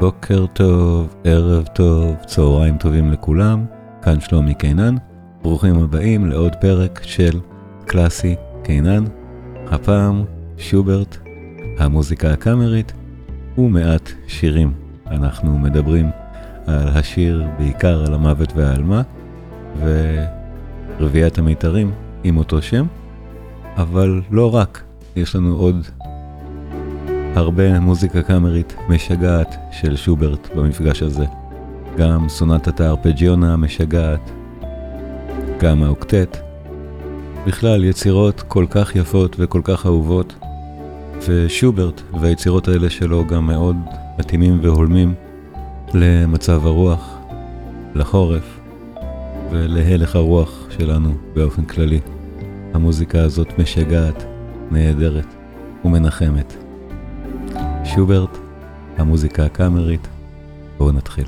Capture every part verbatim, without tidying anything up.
בוקר טוב, ערב טוב, צהריים טובים לכולם, כאן שלומי קינן, ברוכים הבאים לעוד פרק של קלאסי קינן, הפעם שוברט, המוזיקה הקאמרית ומעט שירים. אנחנו מדברים על השיר, בעיקר על המוות והעלמה, ורביעת המיתרים עם אותו שם, אבל לא רק, יש לנו עוד הרבה מוזיקה קאמרית משגעת של שוברט במפגש הזה. גם סונטת הארפג'יונה משגעת, גם האוקטט. בכלל יצירות כל כך יפות וכל כך אהובות, ושוברט והיצירות האלה שלו גם מאוד מתאימים והולמים למצב הרוח, לחורף ולהלך הרוח שלנו באופן כללי. המוזיקה הזאת משגעת, נהדרת ומנחמת. שוברט, המוזיקה הקאמרית. בואו נתחיל.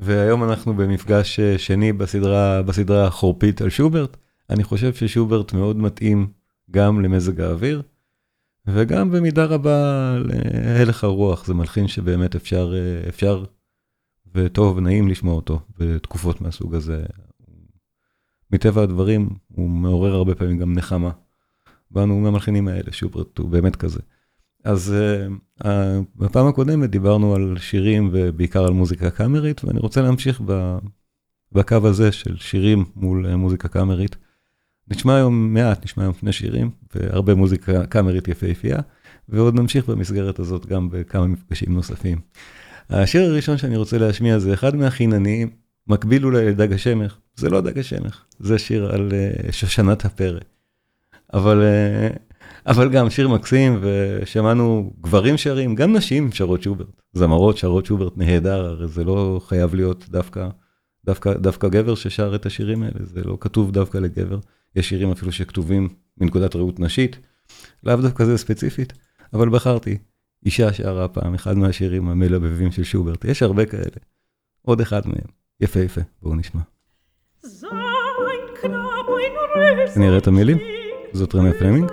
והיום אנחנו במפגש שני בסדרה, בסדרה החורפית על שוברט. אני חושב ששוברט מאוד מתאים גם למזג האוויר, וגם במידה רבה להלך הרוח. זה מלחין שבאמת אפשר, אפשר וטוב, נעים לשמוע אותו בתקופות מהסוג הזה. מטבע הדברים, הוא מעורר הרבה פעמים גם נחמה. באנו מהמלחינים האלה, שוברט הוא באמת כזה. אז uh, בפעם הקודמת דיברנו על שירים ובעיקר על מוזיקה קאמרית, ואני רוצה להמשיך ב, בקו הזה של שירים מול מוזיקה קאמרית. נשמע היום מעט, נשמע היום שני שירים, והרבה מוזיקה קאמרית יפהפייה, ועוד נמשיך במסגרת הזאת גם בכמה מפגשים נוספים. השיר הראשון שאני רוצה להשמיע זה אחד מהחינניים, מקביל אולי לדג השמך. זה לא דג השמך, זה שיר על uh, שושנת הפרא. אבל... Uh, אבל גם שיר מקסים, ושמענו גברים שרים, גם נשים שרות שוברט, זמרות שרות שוברט, נהדר. הרי זה לא חייב להיות דווקא, דווקא, דווקא גבר ששר את השירים האלה, זה לא כתוב דווקא לגבר, יש שירים אפילו שכתובים מנקודת ראות נשית, לאו דווקא זה ספציפית, אבל בחרתי אישה שרה פעם, אחד מהשירים המלבבים של שוברט, יש הרבה כאלה, עוד אחד מהם, יפה יפה, בואו נשמע. נראה את המילים, זאת רנה פלמינג.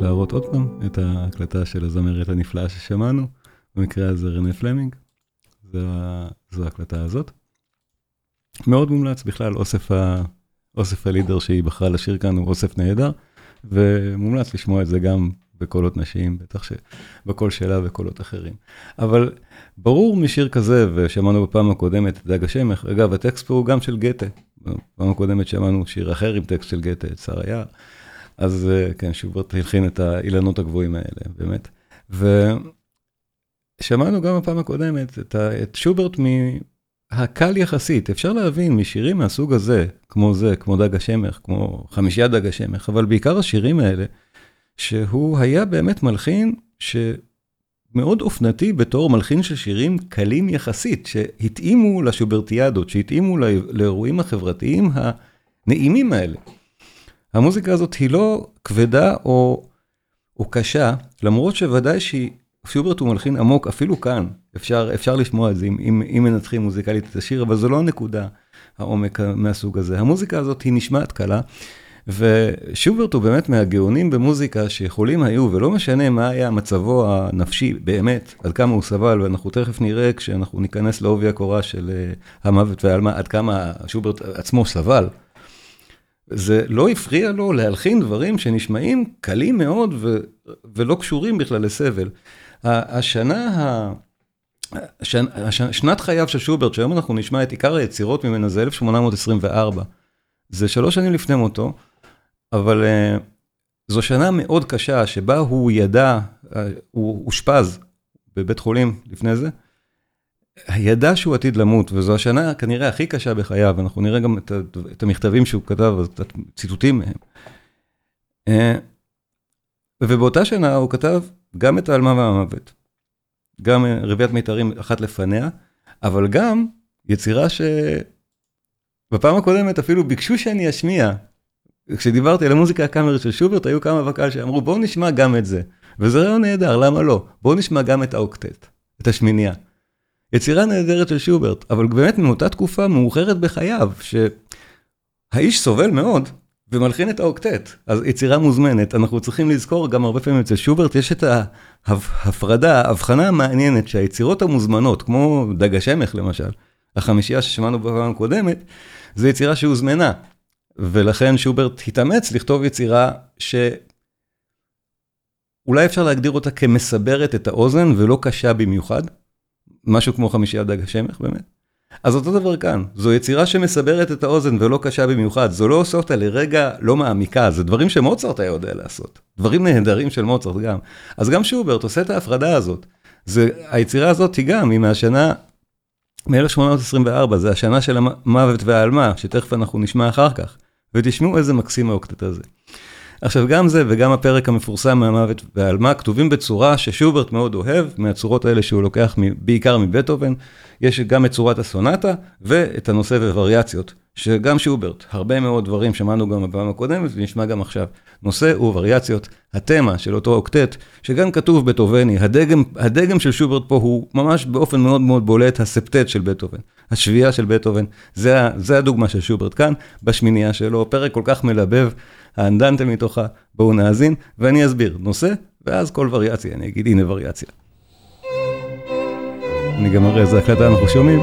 להראות עוד פעם את ההקלטה של הזמרת הנפלאה ששמענו, במקרה הזה רנה פלמינג, זו, זו ההקלטה הזאת. מאוד מומלץ בכלל, אוסף, ה, אוסף הלידר שהיא בחרה לשיר כאן הוא אוסף נהדר, ומומלץ לשמוע את זה גם בקולות נשים, בטח שבכל שאלה וקולות אחרים. אבל ברור משיר כזה, ושמענו בפעם הקודמת את דג השמך, אגב הטקסט פה הוא גם של גתה, בפעם הקודמת שמענו שיר אחר עם טקסט של גתה, את צרייר, אז כן, שוברט הלחין את האילנות הגבוהים האלה, באמת. ושמענו גם הפעם הקודמת את, ה... את שוברט מהקל יחסית. אפשר להבין משירים מהסוג הזה, כמו זה, כמו דג השמך, כמו חמישיית דג השמך, אבל בעיקר השירים האלה, שהוא היה באמת מלחין שמאוד אופנתי בתור מלחין של שירים קלים יחסית, שהתאימו לשוברטיאדות, שהתאימו לאירועים החברתיים הנעימים האלה. המוזיקה הזאת היא לא כבדה או, או קשה, למרות שוודאי ששוברט הוא מלחין עמוק, אפילו כאן, אפשר, אפשר לשמוע את זה, אם, אם מנתחים מוזיקלית את השיר, אבל זו לא הנקודה העומק מהסוג הזה. המוזיקה הזאת היא נשמעת קלה, ושוברט הוא באמת מהגאונים במוזיקה שיכולים היו, ולא משנה מה היה מצבו הנפשי באמת, עד כמה הוא סבל, ואנחנו תכף נראה כשאנחנו ניכנס לעובי הקורה של המוות והעלמה, עד כמה שוברט עצמו סבל, זה לא הפריע לו להלחין דברים שנשמעים קלים מאוד ו- ולא קשורים בכלל לסבל. השנה, ה- השנה, השנה, שנת חייו של שוברט, שהיום אנחנו נשמע את עיקר היצירות ממנה, זה אלף שמונה מאות עשרים וארבע. זה שלוש שנים לפני מותו, אבל uh, זו שנה מאוד קשה, שבה הוא ידע, uh, הוא הושפז בבית חולים לפני זה, הידע שהוא עתיד למות, וזו השנה כנראה הכי קשה בחייו, ואנחנו נראה גם את, את המכתבים שהוא כתב, את הציטוטים מהם. ובאותה שנה הוא כתב גם את העלמה והמוות, גם רביעת מיתרים אחת לפניה, אבל גם יצירה שבפעם הקודמת אפילו ביקשו שאני אשמיע. כשדיברתי על המוזיקה הקאמרית של שוברט, היו כמה בקהל שאמרו, בואו נשמע גם את זה. וזה רעיון נהדר, למה לא? בואו נשמע גם את האוקטט, את השמינייה. יצירה נהדרת של שוברט, אבל באמת מאותה תקופה מאוחרת בחייו, שהאיש סובל מאוד, ומלחין את האוקטט, אז יצירה מוזמנת. אנחנו צריכים לזכור, גם הרבה פעמים אצל שוברט, יש את ההפרדה, ההבחנה המעניינת, שהיצירות המוזמנות, כמו דג השמך למשל, החמישייה ששמענו בפעם הקודמת, זו יצירה שהוזמנה, ולכן שוברט התאמץ לכתוב יצירה ש... אולי אפשר להגדיר אותה כמסברת את האוזן, ולא קשה במיוחד, משהו כמו חמישיית דג השמך, באמת. אז אותו דבר כאן, זו יצירה שמסברת את האוזן ולא קשה במיוחד, זו לא עושה אותה לרגע לא מעמיקה, זה דברים שמוצרט היה יודע לעשות, דברים נהדרים של מוצרט גם. אז גם שוברט עושה את ההפרדה הזאת, זה, היצירה הזאת היא גם, היא מהשנה, מ-אלף שמונה מאות עשרים וארבע, זה השנה של המוות והעלמה, שתכף אנחנו נשמע אחר כך, ותשמעו איזה מקסים האוקטט הזה. עכשיו גם זה וגם הפרק המפורסם מהמוות והעלמה כתובים בצורה ששוברט מאוד אוהב, מהצורות האלה שהוא לוקח בעיקר מבטהובן, יש גם את צורת הסונטה ואת הנושא ווריאציות, שגם שוברט, הרבה מאוד דברים שמענו גם בפעם הקודמת ונשמע גם עכשיו, נושא ווריאציות, התמה של אותו אוקטט, שגם כתוב בטהובני, הדגם, הדגם של שוברט פה הוא ממש באופן מאוד מאוד בולט הספטט של בטהובן, השביעה של בטהובן, זה, זה הדוגמה של שוברט כאן, בשמינייה שלו, פרק כל כך מלבב, האנדנטה מתוכה, בואו נאזין, ואני אסביר נושא, ואז כל וריאציה, אני אגיד, הנה וריאציה. אני גם אראה איזה הקלטה אנחנו שומעים.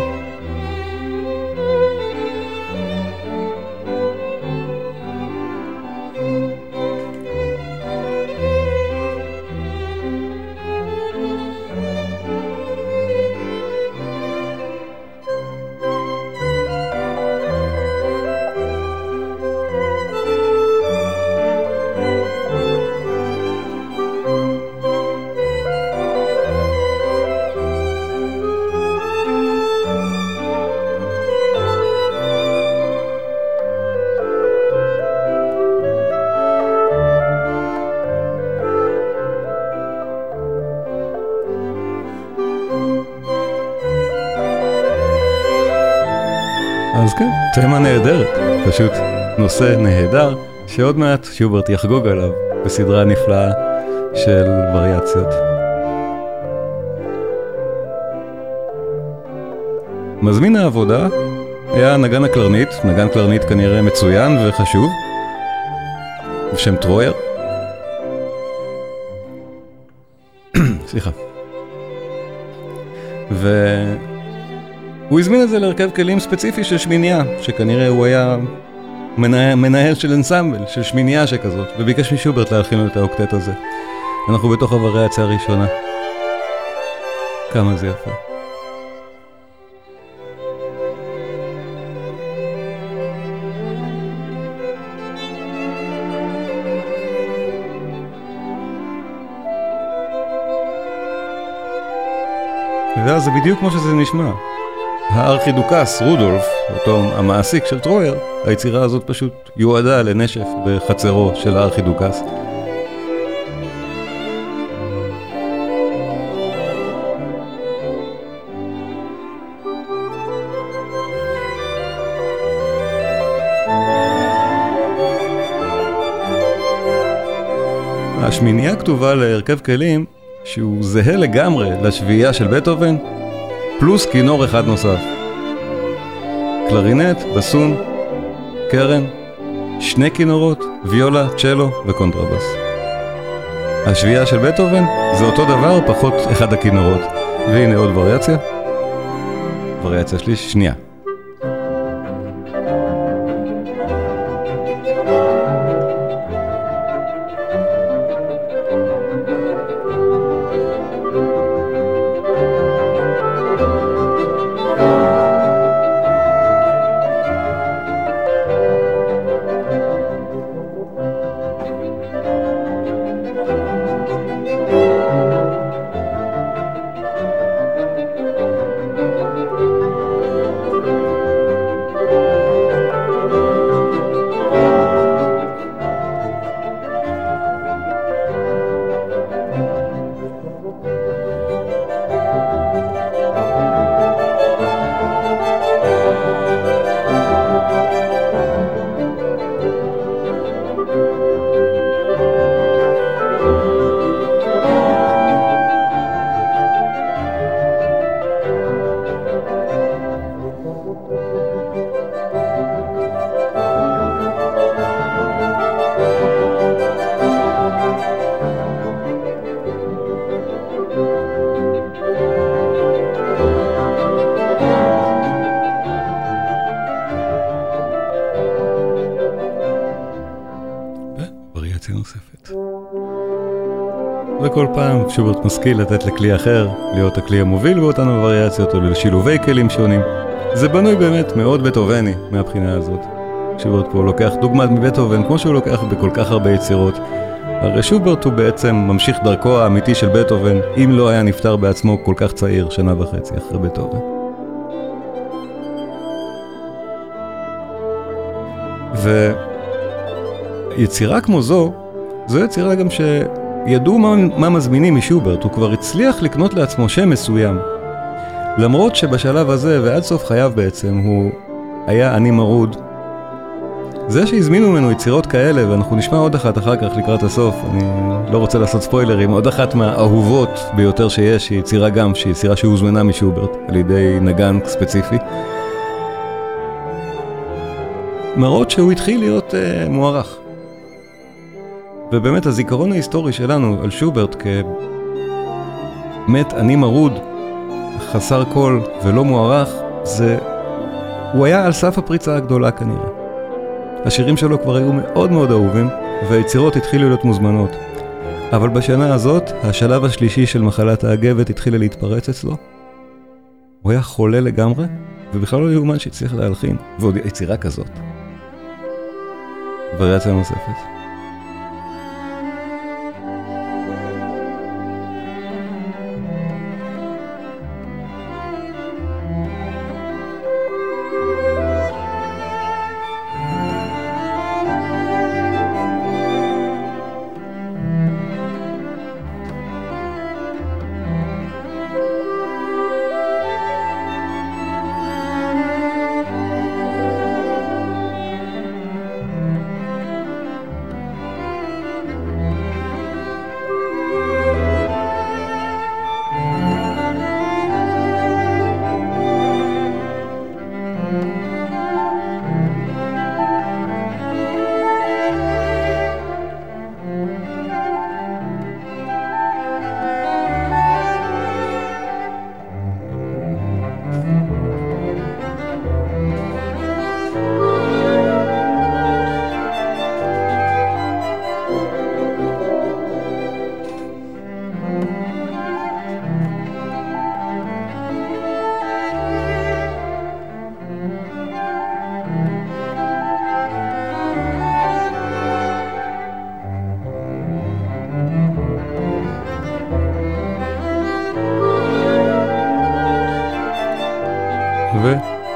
תמה נהדרת, פשוט נושא נהדר, שעוד מעט שוברט יחגוג עליו בסדרה נפלאה של וריאציות. מזמין העבודה היה נגן הקלרנית, נגן קלרנית כנראה מצוין וחשוב, בשם טרויר. סליחה. ו... הוא הזמין את זה להרכב כלים ספציפי של שמינייה, שכנראה הוא היה מנה... מנהל של אנסמבל, של שמינייה שכזאת, וביקש משוברט להלחין לו את האוקטט הזה. אנחנו בתוך הווריאציה הראשונה. כמה זה יפה. ואז זה בדיוק כמו שזה נשמע. הארכידוקס רודולף, אותו המעסיק של טרויר, היצירה הזאת פשוט יועדה לנשף בחצרו של הארכידוקס. השמינייה כתובה להרכב כלים שהוא זהה לגמרי לשביעייה של בטהובן, פלוס כינור אחד נוסף. קלרינט, בסון, קרן, שני כינורות, ויולה, צ'לו וקונטרבס. השביעייה של בטהובן זה אותו דבר פחות אחד הכינורות. והנה עוד וריאציה. וריאציה שליש, שנייה. כל פעם שוברט משכיל לתת לכלי אחר להיות הכלי המוביל באותן הווריאציות או לשילובי כלים שונים. זה בנוי באמת מאוד בטהובני מהבחינה הזאת. שוברט פה לוקח דוגמת מבטהובן כמו שהוא לוקח בכל כך הרבה יצירות. הרי שוברט הוא בעצם ממשיך דרכו האמיתי של בטהובן, אם לא היה נפטר בעצמו כל כך צעיר, שנה וחצי אחרי בטהובן. ויצירה כמו זו, זו יצירה גם ש... ידעו מה, מה מזמינים משוברט, הוא כבר הצליח לקנות לעצמו שם מסוים. למרות שבשלב הזה ועד סוף חייו בעצם הוא היה אני מרוד. זה שהזמינו ממנו יצירות כאלה, ואנחנו נשמע עוד אחת אחר כך לקראת הסוף, אני לא רוצה לעשות ספוילרים, עוד אחת מהאהובות ביותר שיש, היא יצירה גם, שהיא יצירה שהוזמנה משוברט, על ידי נגן ספציפי. מראות שהוא התחיל להיות uh, מוערך. ובאמת הזיכרון ההיסטורי שלנו על שוברט כמת אני מרוד, חסר קול ולא מוערך, זה... הוא היה על סף הפריצה הגדולה כנראה. השירים שלו כבר היו מאוד מאוד אהובים, והיצירות התחילו להיות מוזמנות. אבל בשנה הזאת, השלב השלישי של מחלת האגבת התחילה להתפרץ אצלו. הוא היה חולה לגמרי, ובכלל לא יאומן שהצליח להלחין, ועוד יצירה כזאת. וריאציה נוספת.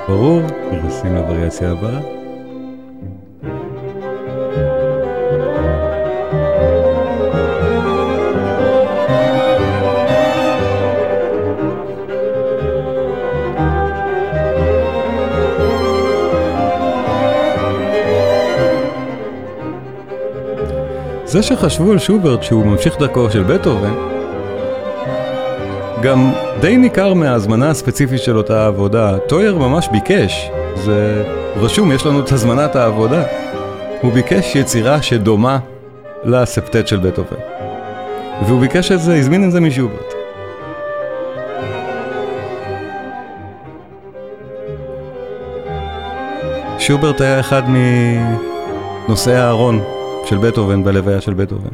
ברור, נכנסים לווריאציה הבאה. זה שחשבו על שוברט שהוא ממשיך דרכו של בטהובן, גם די ניכר מההזמנה הספציפית של אותה עבודה. טויר ממש ביקש, זה רשום, יש לנו את הזמנת העבודה, הוא ביקש יצירה שדומה לספטט של בטהובן, והוא ביקש את זה, הזמין את זה משוברט. שוברט היה אחד מנושאי הארון של בטהובן בלוויה של בטהובן.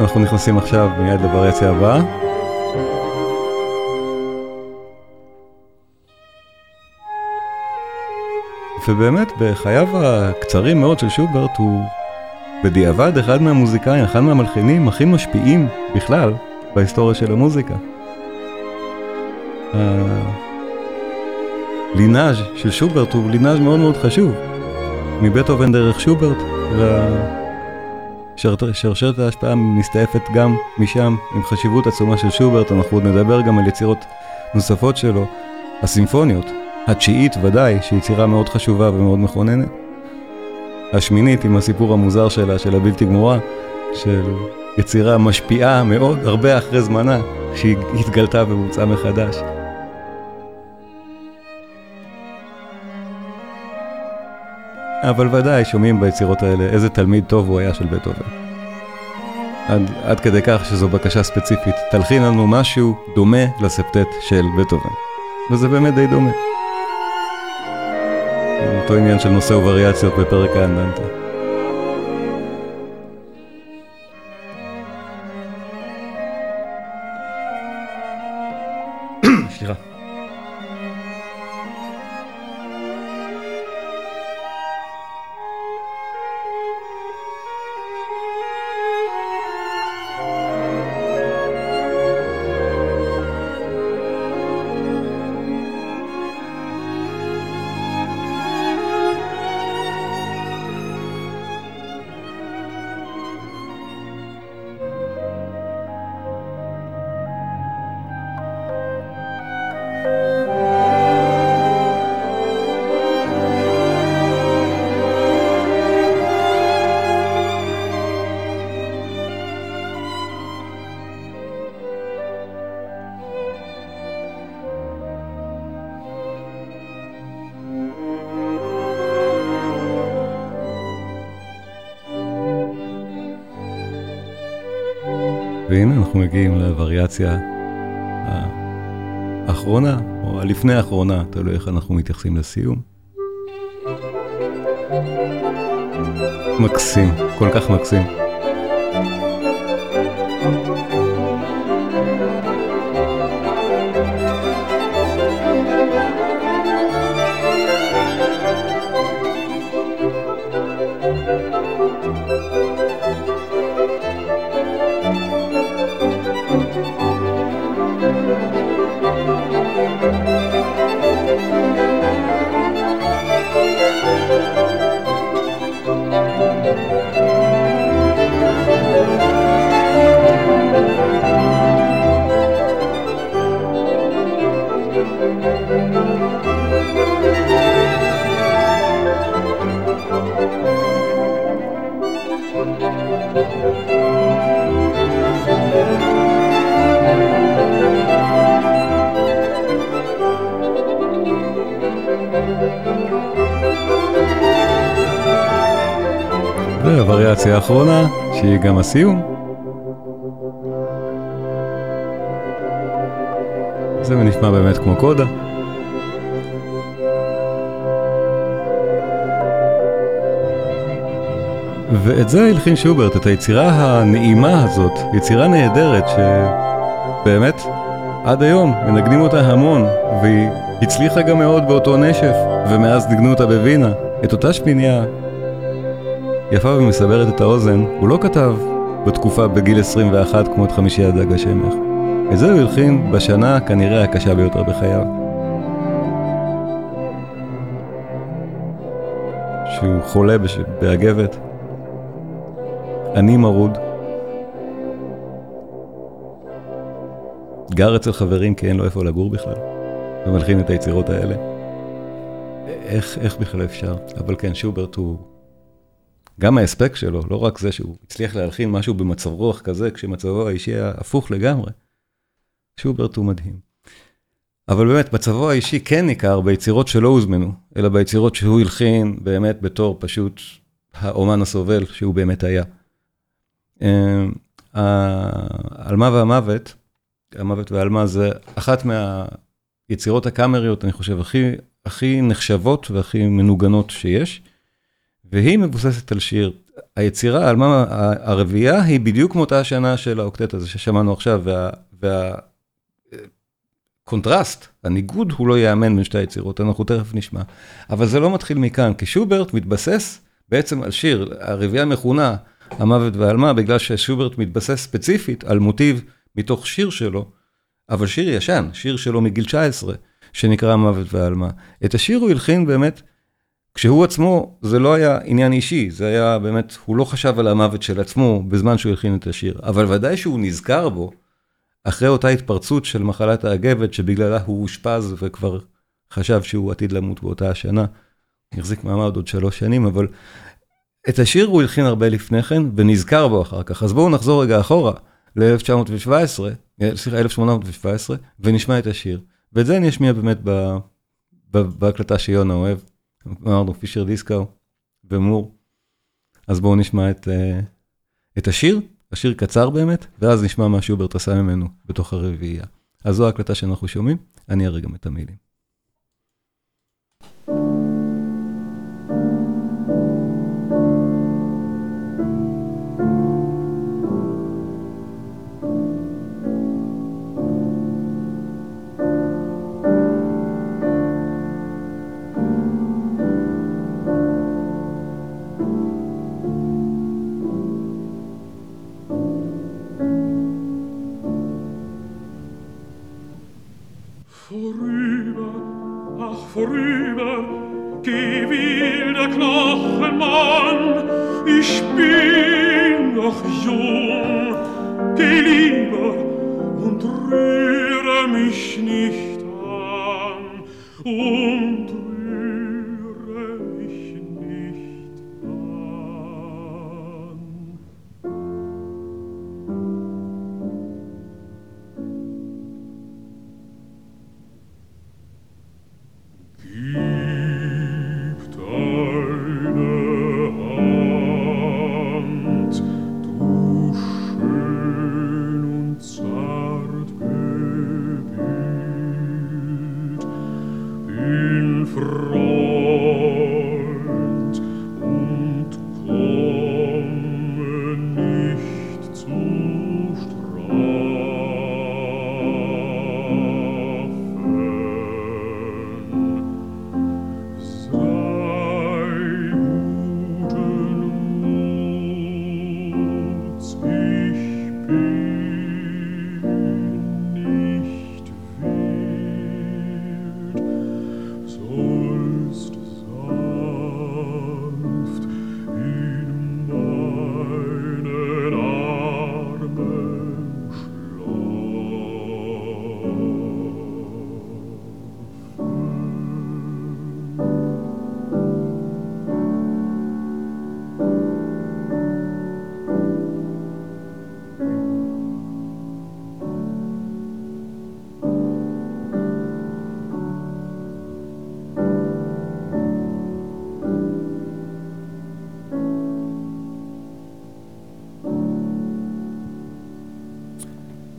אנחנו נכנסים עכשיו מיד לברציה הבאה. ובאמת בחייו הקצרים מאוד של שוברט הוא בדיעבד אחד מהמוזיקאים, אחד מהמלחינים הכי משפיעים בכלל בהיסטוריה של המוזיקה. הלינאז' של שוברט הוא לינאז' מאוד מאוד חשוב, מבטהובן דרך שוברט, שרשרת ההשפעה מסתעפת גם משם, עם חשיבות עצומה של שוברט. אנחנו עוד נדבר גם על יצירות נוספות שלו, הסימפוניות, התשיעית ודאי, שהיא יצירה מאוד חשובה ומאוד מכוננת, השמינית עם הסיפור המוזר שלה, של הבלתי גמורה, של יצירה משפיעה מאוד, הרבה אחרי זמנה, שהיא התגלתה ומוצאה מחדש. אבל ודאי שומעים ביצירות האלה איזה תלמיד טוב הוא היה של בטהובן. עד, עד כדי כך שזו בקשה ספציפית, תלחין לנו משהו דומה לספטט של בטהובן. וזה באמת די דומה. אותו עניין של נושא ווריאציות בפרק האנדנטה. סליחה. והנה אנחנו מגיעים לווריאציה האחרונה, או הלפני האחרונה, תלוי איך אנחנו מתייחסים לסיום. מקסים, כל כך מקסים. והווריאציה האחרונה, שהיא גם הסיום. זה נשמע באמת כמו קודה. ואת זה הלחין שוברט, את היצירה הנעימה הזאת, יצירה נהדרת שבאמת עד היום מנגנים אותה המון, והיא הצליחה גם מאוד באותו נשף, ומאז נגנו אותה בווינה, את אותה שמיניה יפה ומסברת את האוזן. הוא לא כתב בתקופה בגיל עשרים ואחת כמו את חמישיית דג השמך. את זה הוא הלחין בשנה כנראה הקשה ביותר בחייו, שהוא חולה בש... באגבת, אני מרוד, גר אצל חברים כי אין לו איפה לגור בכלל, ומלחין את היצירות האלה. איך, איך בכלל אפשר? אבל כן, שוברט הוא... גם האספקט שלו, לא רק זה שהוא הצליח להלחין משהו במצב רוח כזה, כשמצבו האישי הפוך לגמרי. שוברט הוא מדהים. אבל באמת, מצבו האישי כן ניכר ביצירות שלא הוזמנו, אלא ביצירות שהוא הלחין באמת בתור פשוט האומן הסובל שהוא באמת היה. העלמה והמוות, המוות והעלמה זה אחת מהיצירות הקאמריות, אני חושב, הכי, הכי נחשבות והכי מנוגנות שיש, והיא מבוססת על שיר. היצירה, העלמה הרביעה, היא בדיוק מאותה השנה של האוקטט הזה ששמענו עכשיו, וה, והקונטרסט, הניגוד הוא לא יאמן בין שתי היצירות, אנחנו תכף נשמע. אבל זה לא מתחיל מכאן, כי שוברט מתבסס בעצם על שיר, הרביעה מכונה, המוות והעלמה, בגלל ששוברט מתבסס ספציפית על מוטיב מתוך שיר שלו, אבל שיר ישן, שיר שלו מגיל תשע עשרה, שנקרא המוות והעלמה. את השיר הוא הלחין באמת, כשהוא עצמו, זה לא היה עניין אישי, זה היה באמת, הוא לא חשב על המוות של עצמו בזמן שהוא הלחין את השיר, אבל ודאי שהוא נזכר בו, אחרי אותה התפרצות של מחלת האגבת, שבגללה הוא הושפז וכבר חשב שהוא עתיד למות באותה השנה, נחזיק מעמד עוד שלוש שנים, אבל... את השיר הוא הלחין הרבה לפני כן, ונזכר בו אחר כך. אז בואו נחזור רגע אחורה, ל-אלף תשע מאות שבע עשרה, ונשמע את השיר. ואת זה נשמיע באמת ב- ב- בהקלטה שיונה אוהב, אמרנו פישר דיסקאו ומור. אז בואו נשמע את, uh, את השיר, השיר קצר באמת, ואז נשמע מה שוברט עשה ממנו בתוך הרביעייה. אז זו ההקלטה שאנחנו שומעים, אני אראה גם את המילים.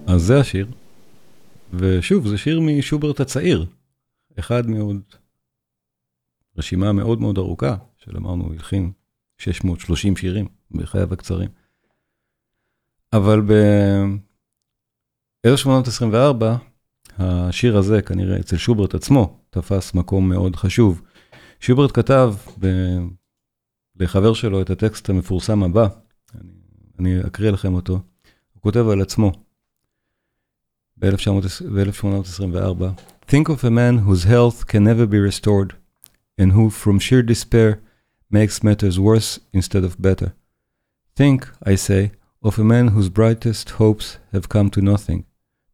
אז זה השיר, ושוב, זה שיר משוברט הצעיר, אחד מעוד, רשימה מאוד מאוד ארוכה, שלמרנו הלחין שש מאות ושלושים שירים בחייו הקצרים. אבל ב-אלף שמונה מאות עשרים וארבע, השיר הזה, כנראה אצל שוברט עצמו, תפס מקום מאוד חשוב. שוברט כתב ב- לחבר שלו את הטקסט המפורסם הבא, אני, אני אקריא לכם אותו, הוא כותב על עצמו, ב-אלף שמונה מאות עשרים וארבע, Think of a man whose health can never be restored, and who from sheer despair makes matters worse instead of better. Think, I say, of a man whose brightest hopes have come to nothing,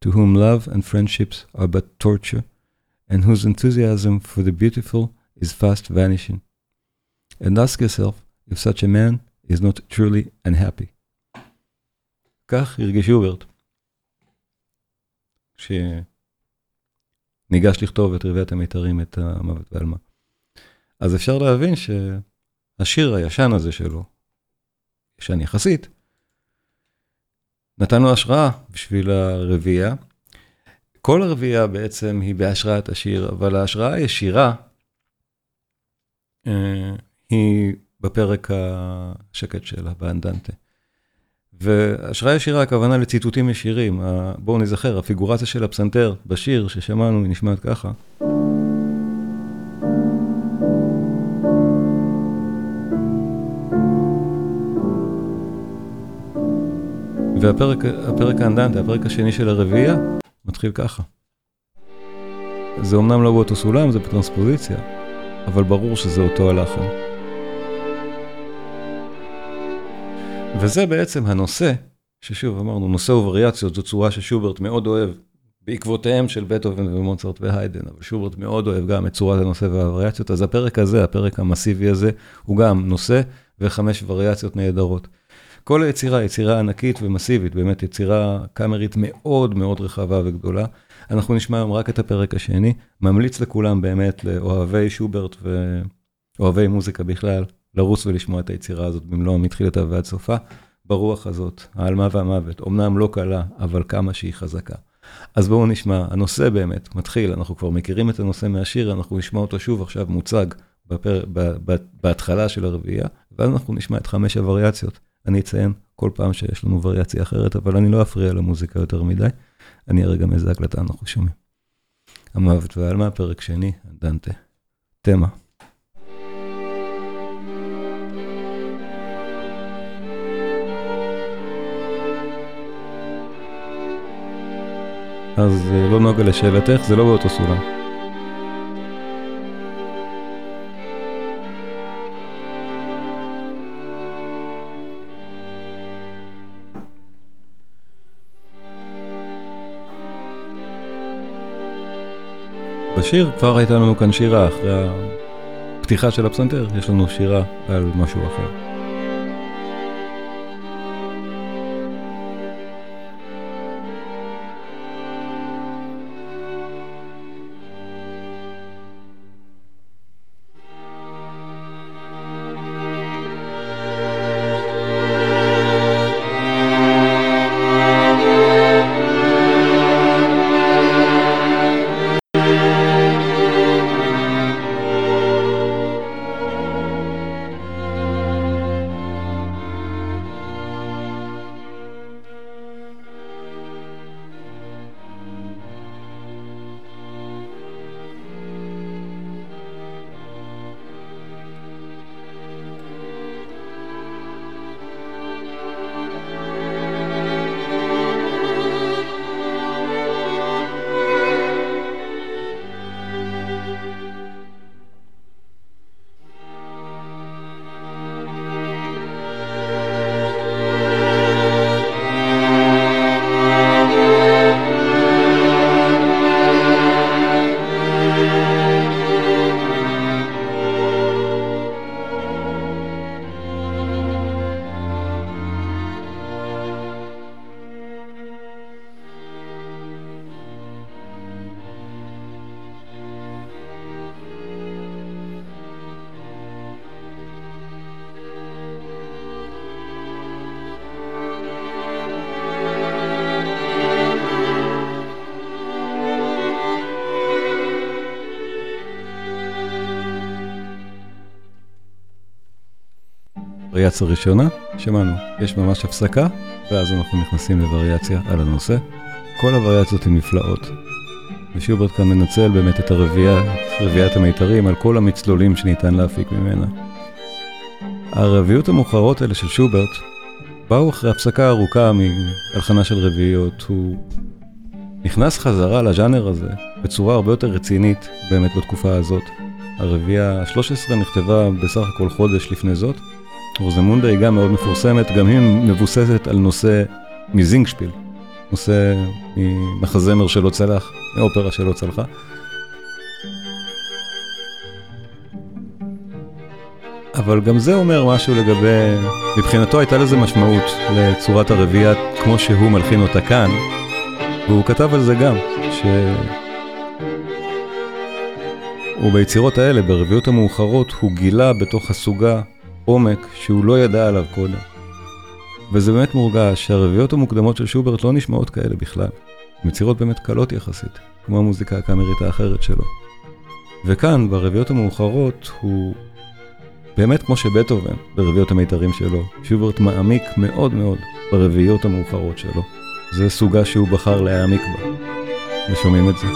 to whom love and friendships are but torture, and whose enthusiasm for the beautiful is fast vanishing. And ask yourself if such a man is not truly unhappy. כך הרגיש שוברט, כשניגש לכתוב את רביעיית המיתרים, את המוות והעלמה. אז אפשר להבין שהשיר הישן הזה שלו, ישן יחסית, נתנו השראה בשביל הרביעייה. כל הרביעייה בעצם היא בהשראת השיר, אבל ההשראה הישירה היא בפרק השקט שלה, באנדנטה. והשראה ישירה הכוונה לציטוטים ישירים. בואו נזכר, הפיגורציה של הפסנתר בשיר ששמענו היא נשמעת ככה. והפרק, הפרק האנדנטה, הפרק השני של הרביעייה, מתחיל ככה. זה אומנם לא באותו סולם, זה בטרנספוזיציה, אבל ברור שזה אותו הלחן. וזה בעצם הנושא, ששוב אמרנו, נושא ווריאציות, זו צורה ששוברט מאוד אוהב, בעקבותיהם של בטהובן ומוצרט והיידן, אבל שוברט מאוד אוהב גם את צורת הנושא והווריאציות, אז הפרק הזה, הפרק המסיבי הזה, הוא גם נושא וחמש וריאציות נהדרות. כל היצירה, יצירה ענקית ומסיבית, באמת יצירה קאמרית מאוד מאוד רחבה וגדולה. אנחנו נשמע רק את הפרק השני, ממליץ לכולם באמת, לאוהבי שוברט ואוהבי מוזיקה בכלל, לרוץ ולשמוע את היצירה הזאת במלואה מתחילתה ועד סופה, ברוח הזאת, העלמה והמוות, אמנם לא קלה, אבל כמה שהיא חזקה. אז בואו נשמע, הנושא באמת מתחיל, אנחנו כבר מכירים את הנושא מהשיר, אנחנו נשמע אותו שוב עכשיו מוצג בפר... בהתחלה של הרביעייה, ואז אנחנו נשמע את חמש הווריאציות. אני אציין כל פעם שיש לנו וריאציה אחרת, אבל אני לא אפריע למוזיקה יותר מדי, אני הרגע מזה הקלטה, אנחנו שומעים. המוות והעלמה, פרק שני, אנדנטה. תמה. אז לא נוגע לשאלתך, זה לא באותו סולם. בשיר כבר הייתה לנו כאן שירה, אחרי הפתיחה של הפסנתר, יש לנו שירה על משהו אחר. וריאציה ראשונה, שמענו, יש ממש הפסקה, ואז אנחנו נכנסים לווריאציה על הנושא. כל הווריאציות הן נפלאות. ושוברט כאן מנצל באמת את הרביעייה, רביעיית המיתרים, על כל המצלולים שניתן להפיק ממנה. הרביעיות המאוחרות האלה של שוברט, באו אחרי הפסקה ארוכה מהלחנה של רביעיות. הוא נכנס חזרה לז'אנר הזה, בצורה הרבה יותר רצינית, באמת בתקופה הזאת. הרביעייה ה-שלוש עשרה נכתבה בסך הכל חודש לפני זאת, ורזמונדה היא גם מאוד מפורסמת, גם היא מבוססת על נושא מזינגשפיל, עושה מחזמר שלא צלח, אופרה שלא צלחה. אבל גם זה אומר משהו לגבי, מבחינתו הייתה לזה משמעות לצורת הרביעיית כמו שהוא מלחין אותה כאן, והוא כתב על זה גם, ש... וביצירות האלה, ברביעיות המאוחרות, הוא גילה בתוך הסוגה עומק שהוא לא ידע עליו קודם. וזה באמת מורגש שהרביעיות המוקדמות של שוברט לא נשמעות כאלה בכלל. יצירות באמת קלות יחסית, כמו המוזיקה הקאמרית האחרת שלו. וכאן, ברביעיות המאוחרות, הוא באמת כמו שבטהובן, ברביעיות המיתרים שלו, שוברט מעמיק מאוד מאוד ברביעיות המאוחרות שלו. זה סוגה שהוא בחר להעמיק בה. ושומעים את זה.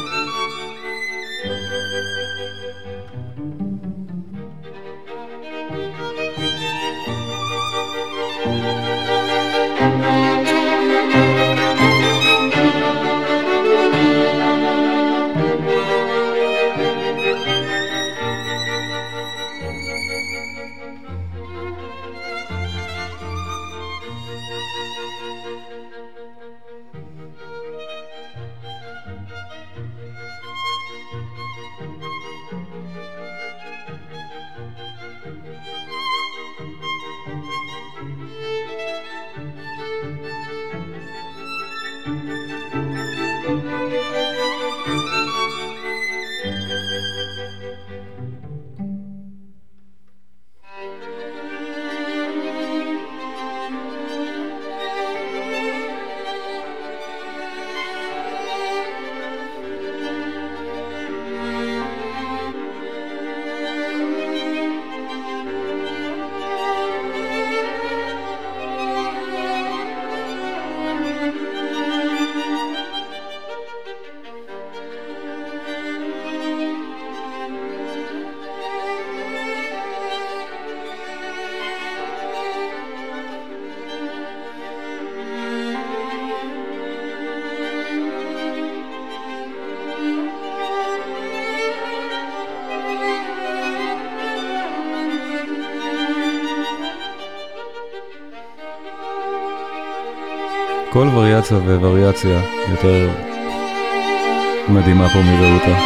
כל וריאציה ווריאציה יותר מדהימה פה מרעותה.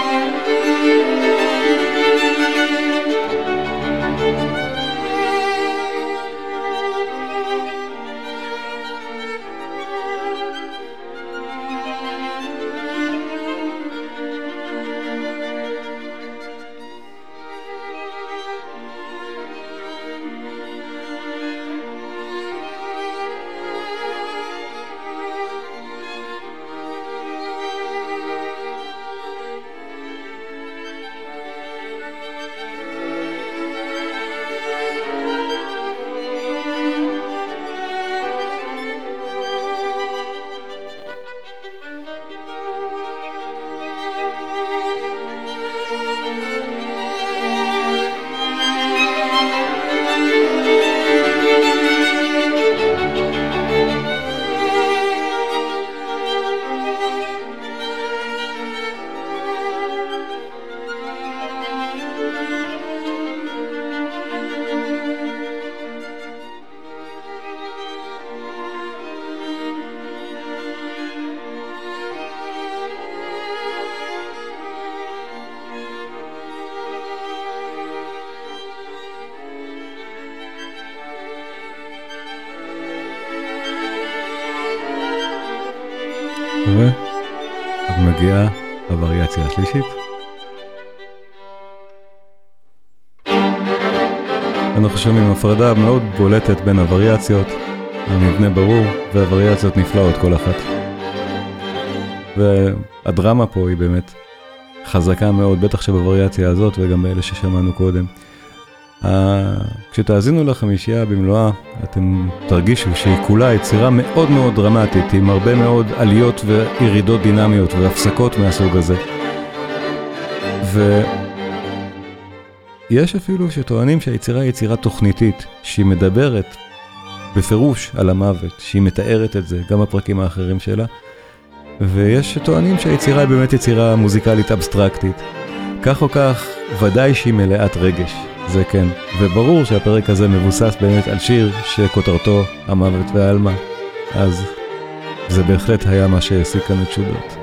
מגיעה הווריאציה השלישית. אנחנו שומעים הפרדה מאוד בולטת בין הווריאציות, המבנה ברור, והווריאציות נפלאות כל אחת. והדרמה פה היא באמת חזקה מאוד, בטח שבווריאציה הזאת וגם באלה ששמענו קודם. כשתאזינו לחמישייה במלואה, אתם תרגישו שהיא כולה יצירה מאוד מאוד דרמטית, עם הרבה מאוד עליות וירידות דינמיות והפסקות מהסוג הזה. ויש אפילו שטוענים שהיצירה היא יצירה תוכניתית, שהיא מדברת בפירוש על המוות, שהיא מתארת את זה, גם הפרקים האחרים שלה. ויש שטוענים שהיצירה היא באמת יצירה מוזיקלית אבסטרקטית. כך או כך, ודאי שהיא מלאת רגש. זה כן, וברור שהפרק הזה מבוסס באמת על שיר שכותרתו המוות והעלמה. אז זה בהחלט היה מה שהעסיק כאן את שוברט.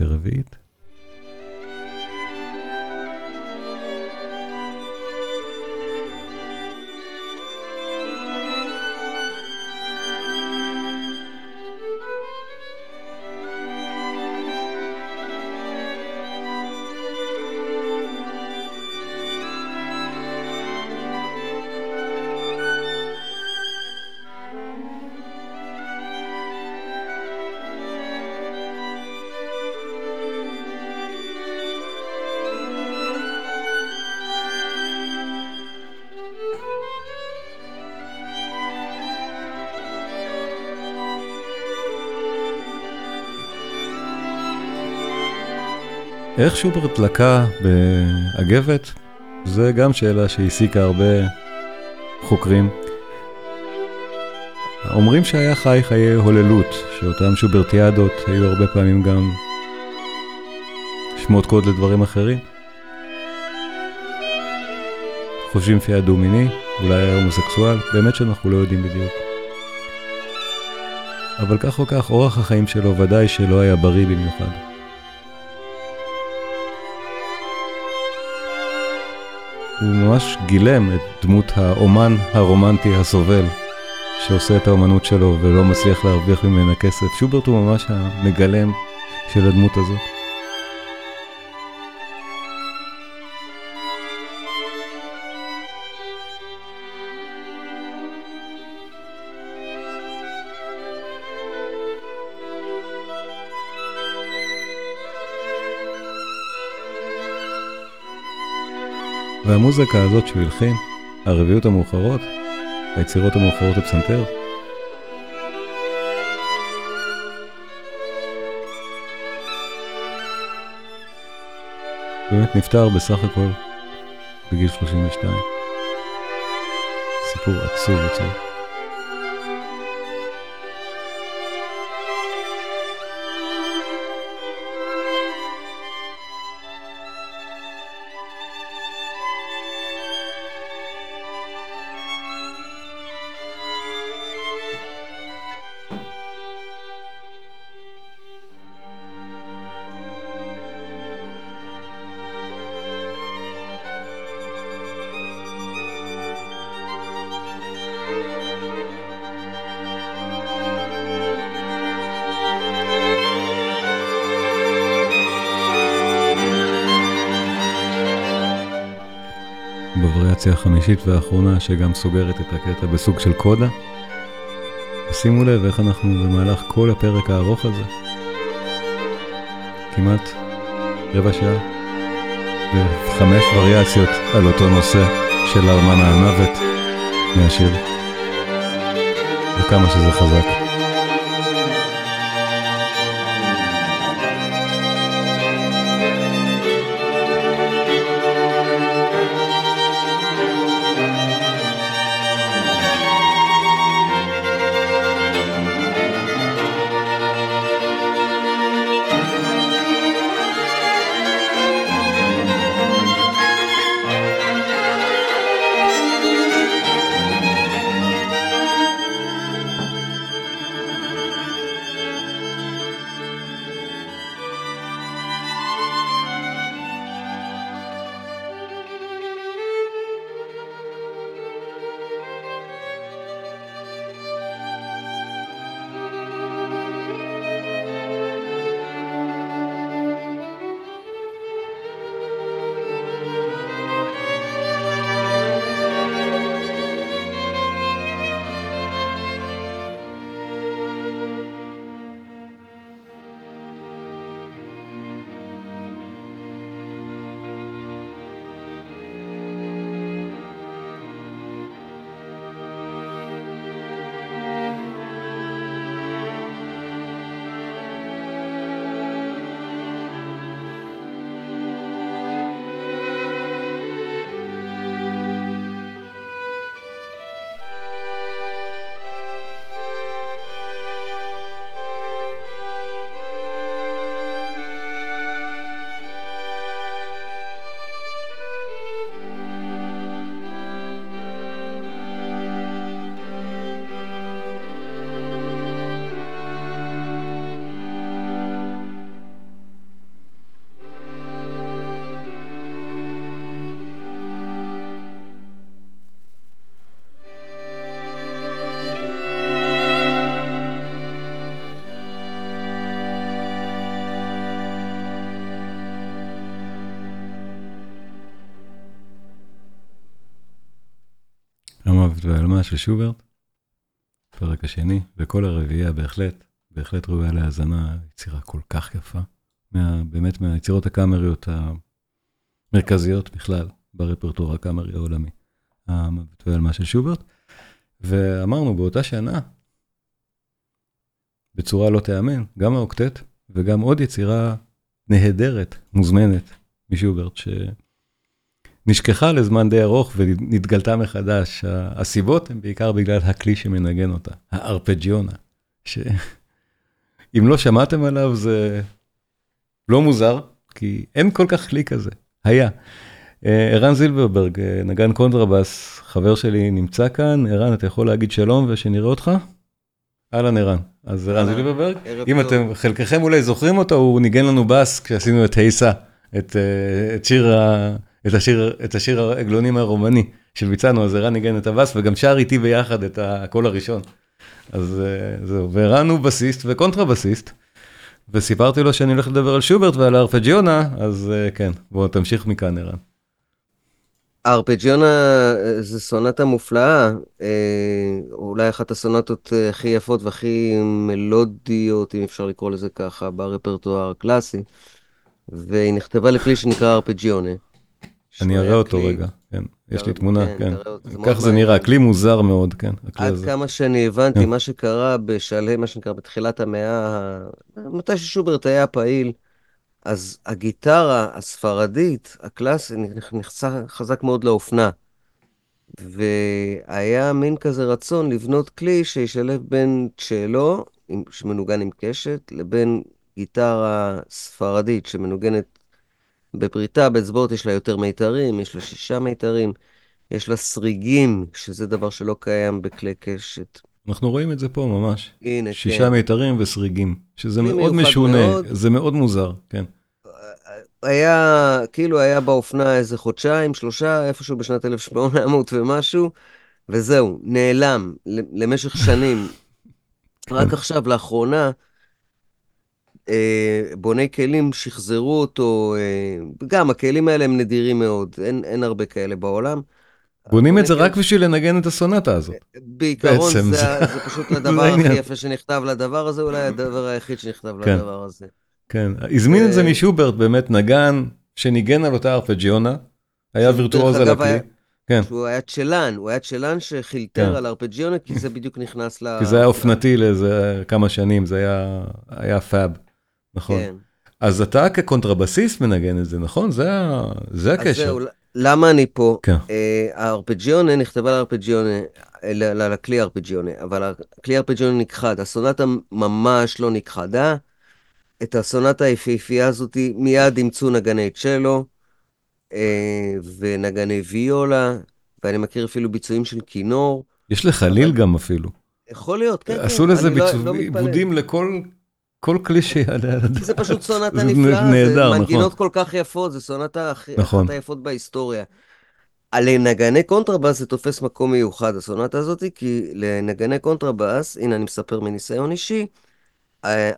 רביעית. איך שוברט לקה באגבת? זה גם שאלה שהעסיקה הרבה חוקרים. אומרים שהיה חי חיי הוללות, שאותם שוברטיאדות היו הרבה פעמים גם שמות קוד לדברים אחרים. חושבים שהיה דו-מיני, אולי היה הומוסקסואל, באמת שאנחנו לא יודעים בדיוק. אבל כך או כך, אורח החיים שלו ודאי שלא היה בריא במיוחד. הוא ממש גילם את דמות האומן הרומנטי הסובל שעושה את האומנות שלו ולא מצליח להרוויח ממנה כסף. שוברט הוא ממש המגלם של הדמות הזאת. והמוזיקה הזאת שהוא הלחין, הרביעיות המאוחרות, היצירות המאוחרות לפסנתר, באמת נפטר בסך הכל בגיל שלושים ושתיים. סיפור עצוב עצוב. בווריאציה החמישית והאחרונה שגם סוגרת את הקטע בסוג של קודה. ושימו לב איך אנחנו במהלך כל הפרק הארוך הזה, כמעט רבע שעה, וחמש וריאציות על אותו נושא של הארמן המוות מהשיר, וכמה שזה חזק. והעלמה של שוברט, פרק השני, וכל הרביעייה בהחלט, בהחלט ראויה להזנה, יצירה כל כך יפה, מה, באמת מהיצירות הקאמריות המרכזיות בכלל, ברפרטור הקאמרי העולמי, המוות והעלמה של שוברט, ואמרנו באותה שנה, בצורה לא תאמן, גם האוקטט, וגם עוד יצירה נהדרת, מוזמנת משוברט, ש... נשכחה לזמן די ארוך ונתגלתה מחדש. הסיבות הן בעיקר בגלל הכלי שמנגן אותה, הארפג'יונה, שאם לא שמעתם עליו זה לא מוזר, כי אין כל כך כלי כזה. היה. ערן זילברברג, נגן קונטרבאס, חבר שלי נמצא כאן. ערן, אתה יכול להגיד שלום ושנראה אותך? אהלן ערן. אז ערן זילברברג, אם אתם, חלקכם אולי זוכרים אותו, הוא ניגן לנו בס כשעשינו את היסה, את שיר ה... את השיר, את השיר העגלונים הרומני שביצענו, אז ערן ניגן את הבס, וגם שר איתי ביחד את הקול הראשון. אז זהו, וערן הוא בסיסט וקונטרבסיסט, וסיפרתי לו שאני הולך לדבר על שוברט ועל הארפג'יונה, אז כן, בואו תמשיך מכאן ערן. הארפג'יונה זה סונטה מופלאה, אולי אחת הסונטות הכי יפות והכי מלודיות, אם אפשר לקרוא לזה ככה, ברפרטואר הקלאסי, והיא נכתבה לכלי שנקרא ארפג'יונה. אני אראה אותו רגע, כן, יש לי תמונה, כן, כך זה נראה, כלי מוזר מאוד, כן. עד כמה שאני הבנתי, מה שקרה בשלהי, מה שנקרא בתחילת המאה, מתי ששוברט היה פעיל, אז הגיטרה הספרדית, הקלאסי, נחצה חזק מאוד לאופנה, והיה מין כזה רצון לבנות כלי שישלב בין צ'לו, שמנוגן עם קשת, לבין גיטרה ספרדית שמנוגנת, בפריטה, באצבעות יש לה יותר מיתרים, יש לה שישה מיתרים, יש לה סריגים, שזה דבר שלא קיים בכלי קשת. אנחנו רואים את זה פה ממש. הנה, שישה כן. מיתרים וסריגים, שזה מאוד משונה, מאוד, זה מאוד מוזר, כן. היה, כאילו היה באופנה איזה חודשיים, שלושה, איפשהו בשנת אלף שמונה מאות ומשהו, וזהו, נעלם למשך שנים. רק עכשיו, לאחרונה, בוני כלים שחזרו אותו, גם הכלים האלה הם נדירים מאוד, אין, אין הרבה כאלה בעולם. בונים את זה רק בשביל לנגן את הסונטה הזאת. בעיקרון זה, זה פשוט הדבר הכי יפה שנכתב לדבר הזה, אולי הדבר היחיד שנכתב לדבר הזה. כן, הזמין את זה משוברט, באמת נגן, שניגן על אותה ארפג'יונה, היה וירטואוז על הכלי. הוא היה צ'לן, הוא היה צ'לן שחילטר על ארפג'יונה, כי זה בדיוק נכנס ל... כי זה היה אופנתי לאיזה כמה שנים, זה היה פאב. נכון. כן. אז אתה כקונטרבסיסט מנגן את זה, נכון? זה, זה הקשר. אז זהו, למה אני פה? כן. אה, הארפג'יונה נכתבה לארפג'יונה, לכלי הארפג'יונה, אבל הכלי הארפג'יונה נכחד, הסונטה ממש לא נכחדה, את הסונטה היפהפייה הזאת מיד ימצאו נגני צ'לו, אה, ונגני ויולה, ואני מכיר אפילו ביצועים של כינור. יש לחליל אבל... גם אפילו. יכול להיות, כן. עשו כן. לזה ביצועים לא, לכל... כל כלי שיעלה על הדעת. זה פשוט סונטה נפלאה, זה מנגינות כל כך יפות, זה סונטה אחת היפות בהיסטוריה. לנגני קונטרבאס זה תופס מקום מיוחד, הסונטה הזאת, כי לנגני קונטרבאס, הנה אני מספר מניסיון אישי,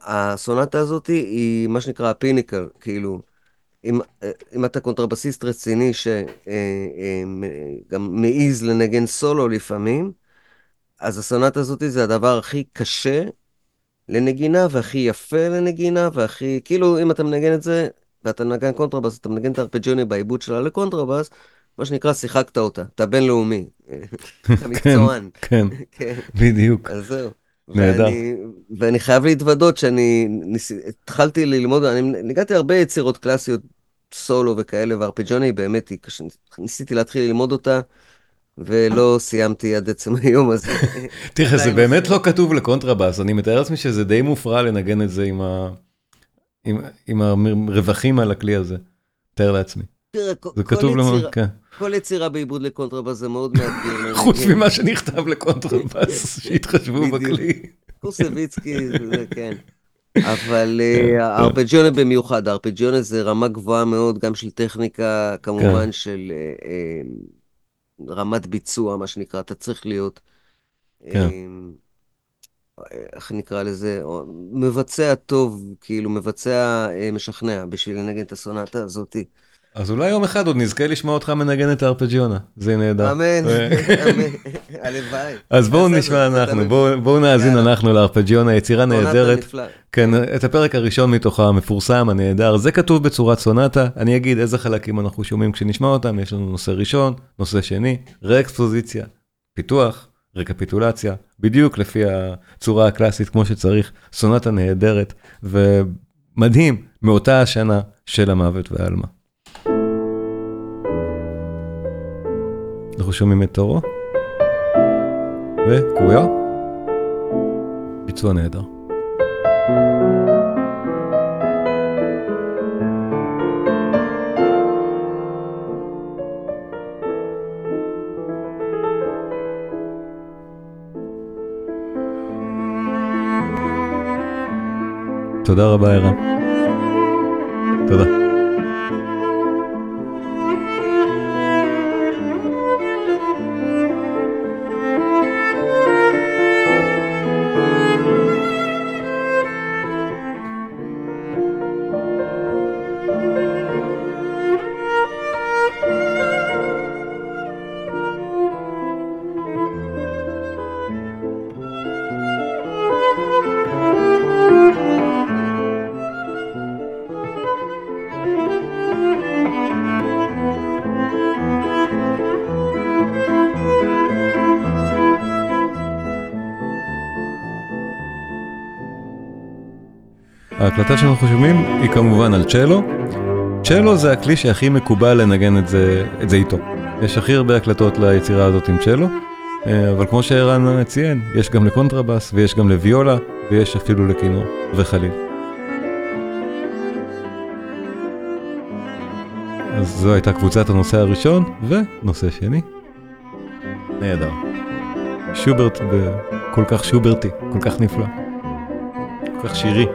הסונטה הזאת היא מה שנקרא הפיניקל, כאילו, אם אתה קונטרבאסיסט רציני שגם מעיז לנגן סולו לפעמים, אז הסונטה הזאת זה הדבר הכי קשה, לנגינה, והכי יפה לנגינה, והכי, כאילו, אם אתה מנגן את זה, ואתה מנגן קונטרבאס, אתה מנגן את הארפג'יונה בעיבוד שלה לקונטרבאס, מה שנקרא, שיחקת אותה, אתה בינלאומי, אתה מקצוען. כן, כן, בדיוק. אז זהו. נהדר. ואני חייב להתוודות שאני התחלתי ללמוד, אני ניגנתי הרבה יצירות קלאסיות, סולו וכאלה, והארפג'יונה היא באמת, ניסיתי להתחיל ללמוד אותה, ולא סיימתי עד עצם היום הזה. תראה, זה באמת לא כתוב לקונטרבאס, אני מתאר לעצמי שזה די מופרע לנגן את זה עם הרווחים על הכלי הזה, מתאר לעצמי. זה כתוב למרות, כן. כל יצירה בעיבוד לקונטרבאס זה מאוד מאתגר. חוץ ממה שנכתב לקונטרבאס, שהתחשבו בכלי. קורסביצקי, זה כן. אבל הארפג'יונה במיוחד, הארפג'יונה זה רמה גבוהה מאוד, גם של טכניקה, כמובן של... רמת ביצוע, מה שנקרא, אתה צריך להיות, כן. איך נקרא לזה, מבצע טוב, כאילו מבצע משכנע, בשביל לנגן את הסונטה הזאת. אז אולי יום אחד עוד נזכה לשמוע אותך מנגן את הארפג'יונה, זה נהדר. אמן, אמן, הלוואי. אז בואו נשמע אנחנו, בואו נאזין אנחנו לארפג'יונה, יצירה נהדרת. כן, את הפרק הראשון מתוכה, המפורסם, הנהדר, זה כתוב בצורת סונטה, אני אגיד איזה חלקים אנחנו שומעים כשנשמע אותם, יש לנו נושא ראשון, נושא שני, רקספוזיציה, פיתוח, רקפיטולציה, בדיוק לפי הצורה הקלאסית כמו שצריך, סונטה נהדרת ומדהים מאותה השנה של המוות והעלמה. אנחנו שומעים את תורו וקויה, ביצוע נהדר. תודה רבה ערן. תודה. ההקלטה שאנחנו שומעים היא כמובן על צ'לו. צ'לו זה הכלי שהכי מקובל לנגן את זה, את זה איתו. יש הכי הרבה הקלטות ליצירה הזאת עם צ'לו, אבל כמו שערן ציין, יש גם לקונטרבס ויש גם לויולה ויש אפילו לכינור וחליל. אז זו הייתה קבוצת הנושא הראשון ונושא שני. נהדר. שוברט, כל כך שוברטי, כל כך נפלא, כל כך שירי.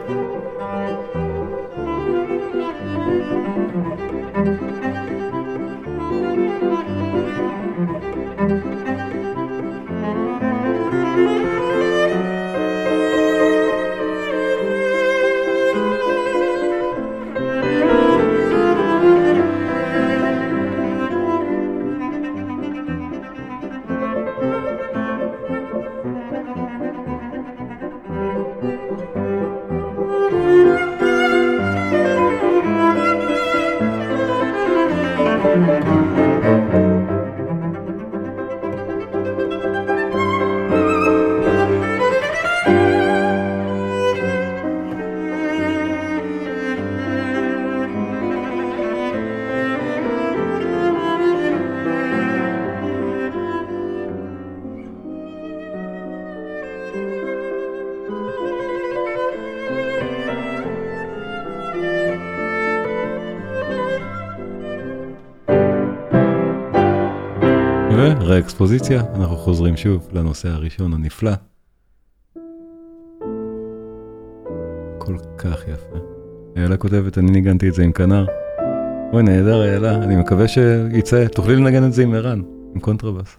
אקספוזיציה, אנחנו חוזרים שוב לנושא הראשון הנפלא. כל כך יפה. איילה כותבת, אני ניגנתי את זה עם כנר. אוי, נהדר איילה, אני מקווה שיצא, תוכלי לנגן את זה עם ערן, עם קונטרבס.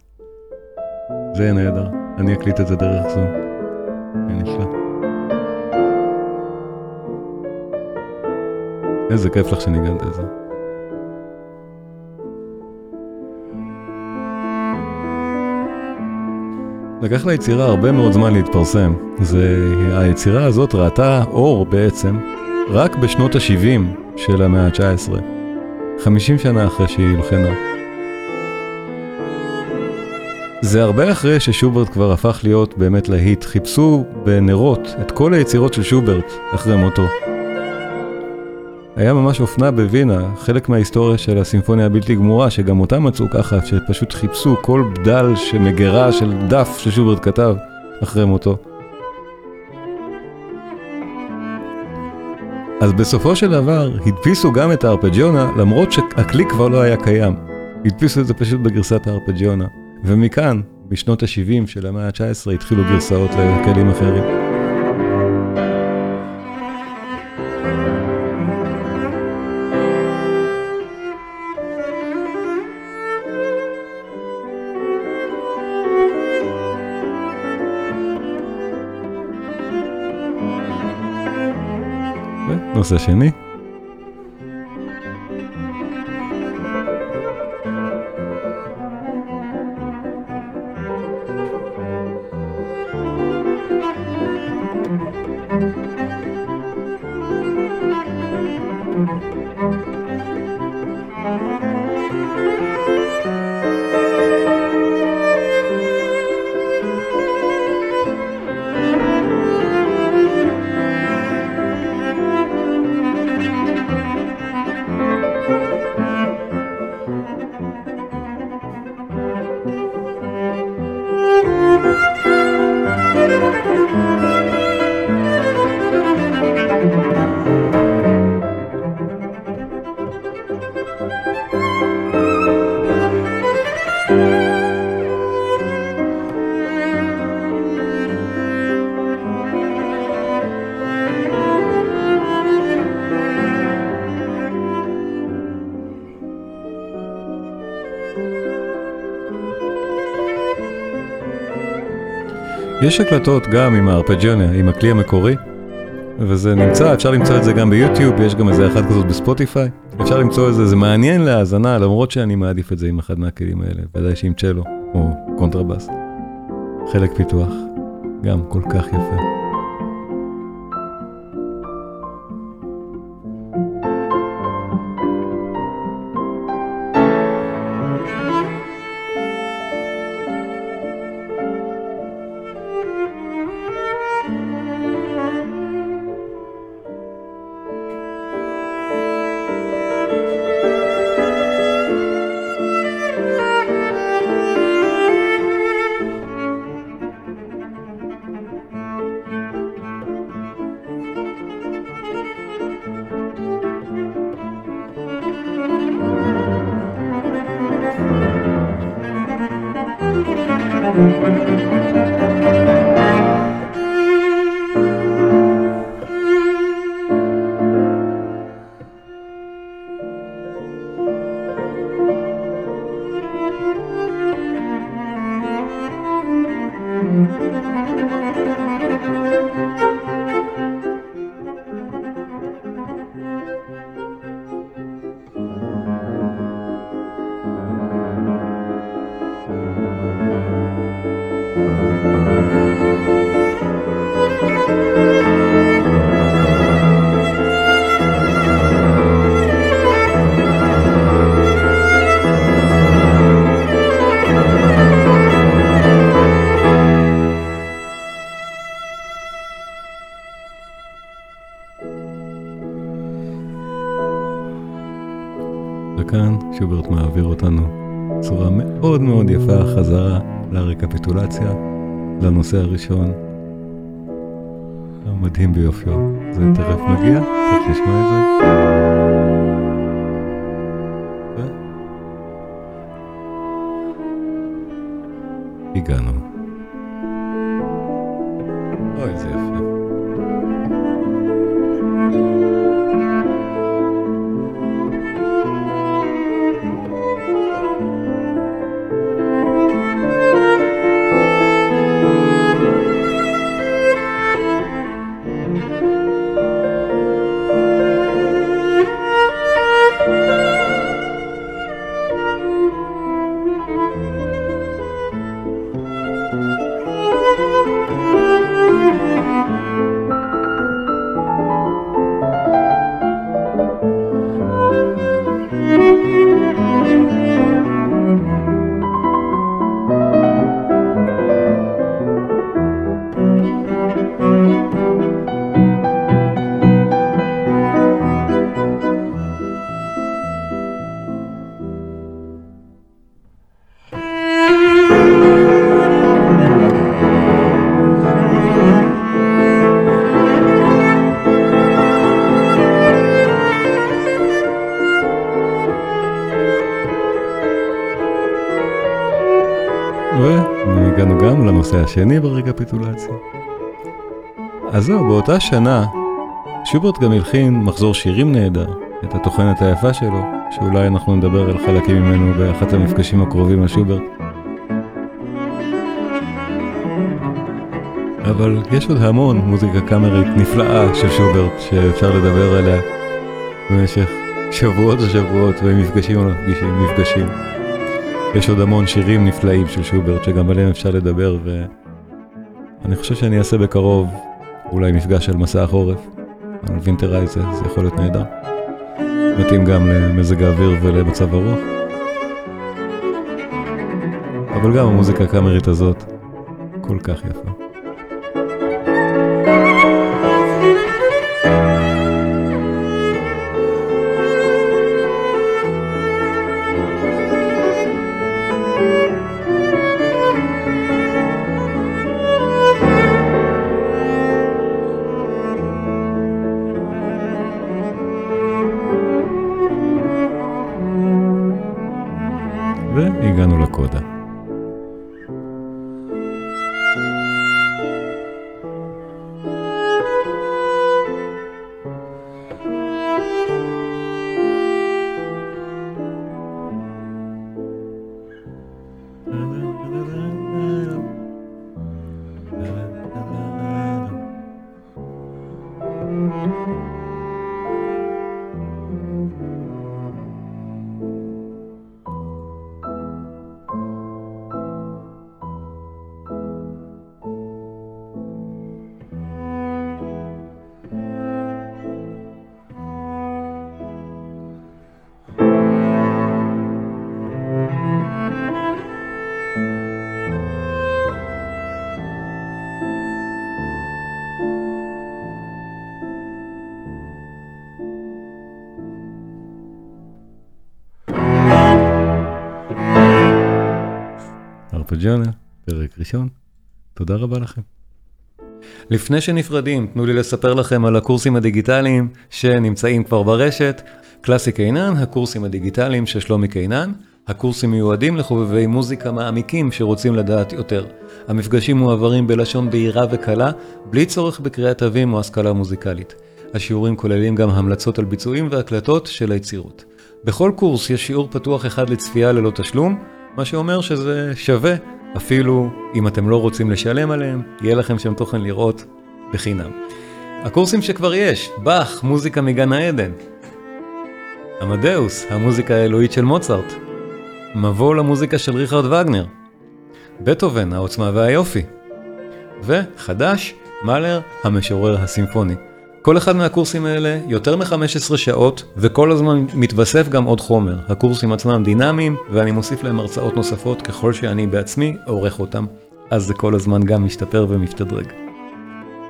זה יהיה נהדר, אני אקליט את זה דרך זום. נפלא. איזה כיף לך שניגנת את זה. לקח ליצירה הרבה מאוד זמן להתפרסם. זה, היצירה הזאת ראתה אור בעצם רק בשנות ה-שבעים של המאה ה-תשע עשרה, חמישים שנה אחרי שהיא הולחנה. זה הרבה אחרי ששוברט כבר הפך להיות באמת להיט. חיפשו בנרות את כל היצירות של שוברט אחרי מותו. היה ממש אופנה בווינה, חלק מההיסטוריה של הסימפוניה הבלתי גמורה, שגם אותה מצאו ככה, שפשוט חיפשו כל בדל שמגרה של דף ששוברט כתב אחרי מותו. אז בסופו של דבר הדפיסו גם את הארפג'יונה, למרות שהכלי כבר לא היה קיים. הדפיסו את זה פשוט בגרסת הארפג'יונה. ומכאן, בשנות ה-שבעים של המאה ה-תשע עשרה, התחילו גרסאות לכלים אחרים. נושא שני. יש הקלטות גם עם הארפג'יונה, עם הכלי המקורי, וזה נמצא, אפשר למצוא את זה גם ביוטיוב, יש גם איזה אחת כזאת בספוטיפיי, אפשר למצוא את זה, זה מעניין להאזנה, למרות שאני מעדיף את זה עם אחד מהכלים האלה, ודאי שעם צ'לו, או קונטרבאס. חלק פיתוח, גם כל כך יפה. שוברט מעביר אותנו צורה מאוד מאוד יפה חזרה לרקפיטולציה, לנושא הראשון. מדהים ביופיו. זה תרף מגיע, תכף נשמע את זה. ו... הגענו. אוי, זה יפה. השני ברקפיטולציה. אז זהו, באותה שנה שוברט גם הלחין מחזור שירים נהדר, את התוכנת היפה שלו, שאולי אנחנו נדבר על חלקים ממנו באחת המפגשים הקרובים על שוברט. אבל יש עוד המון מוזיקה קאמרית נפלאה של שוברט שאפשר לדבר עליה במשך שבועות ושבועות, ומפגשים על מפגשים, מפגשים. יש עוד המון שירים נפלאים של שוברט שגם עליהם אפשר לדבר, ואני חושב שאני אעשה בקרוב אולי מפגש של מסע החורף, על וינטרייז זה יכול להיות נהדר. מתאים גם למזג האוויר ולמצב הרוח. אבל גם המוזיקה הקאמרית הזאת כל כך יפה. והגענו לקודה. הארפג'יונה, פרק ראשון. תודה רבה לכם. לפני שנפרדים, תנו לי לספר לכם על הקורסים הדיגיטליים שנמצאים כבר ברשת. קלאסי קינן, הקורסים הדיגיטליים של שלומי קינן. הקורסים מיועדים לחובבי מוזיקה מעמיקים שרוצים לדעת יותר. המפגשים מועברים בלשון בהירה וקלה, בלי צורך בקריאת תווים או השכלה מוזיקלית. השיעורים כוללים גם המלצות על ביצועים והקלטות של היצירות. בכל קורס יש שיעור פתוח אחד לצפייה ללא תשלום, מה שאומר שזה שווה, אפילו אם אתם לא רוצים לשלם עליהם, יהיה לכם שם תוכן לראות בחינם. הקורסים שכבר יש, באך, מוזיקה מגן העדן. אמדאוס, המוזיקה האלוהית של מוצרט. מבוא למוזיקה של ריכרד וגנר. בטהובן, העוצמה והיופי. וחדש, מאלר, המשורר הסימפוני. כל אחד מהקורסים האלה יותר מ-חמש עשרה שעות, וכל הזמן מתווסף גם עוד חומר. הקורסים עצמם דינמיים, ואני מוסיף להם הרצאות נוספות ככל שאני בעצמי עורך אותם. אז זה כל הזמן גם משתפר ומשתדרג.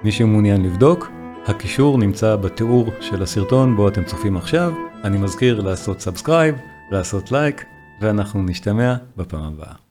מי שמעוניין לבדוק, הקישור נמצא בתיאור של הסרטון בו אתם צופים עכשיו. אני מזכיר לעשות סאבסקרייב, לעשות לייק, ואנחנו נשתמע בפעם הבאה.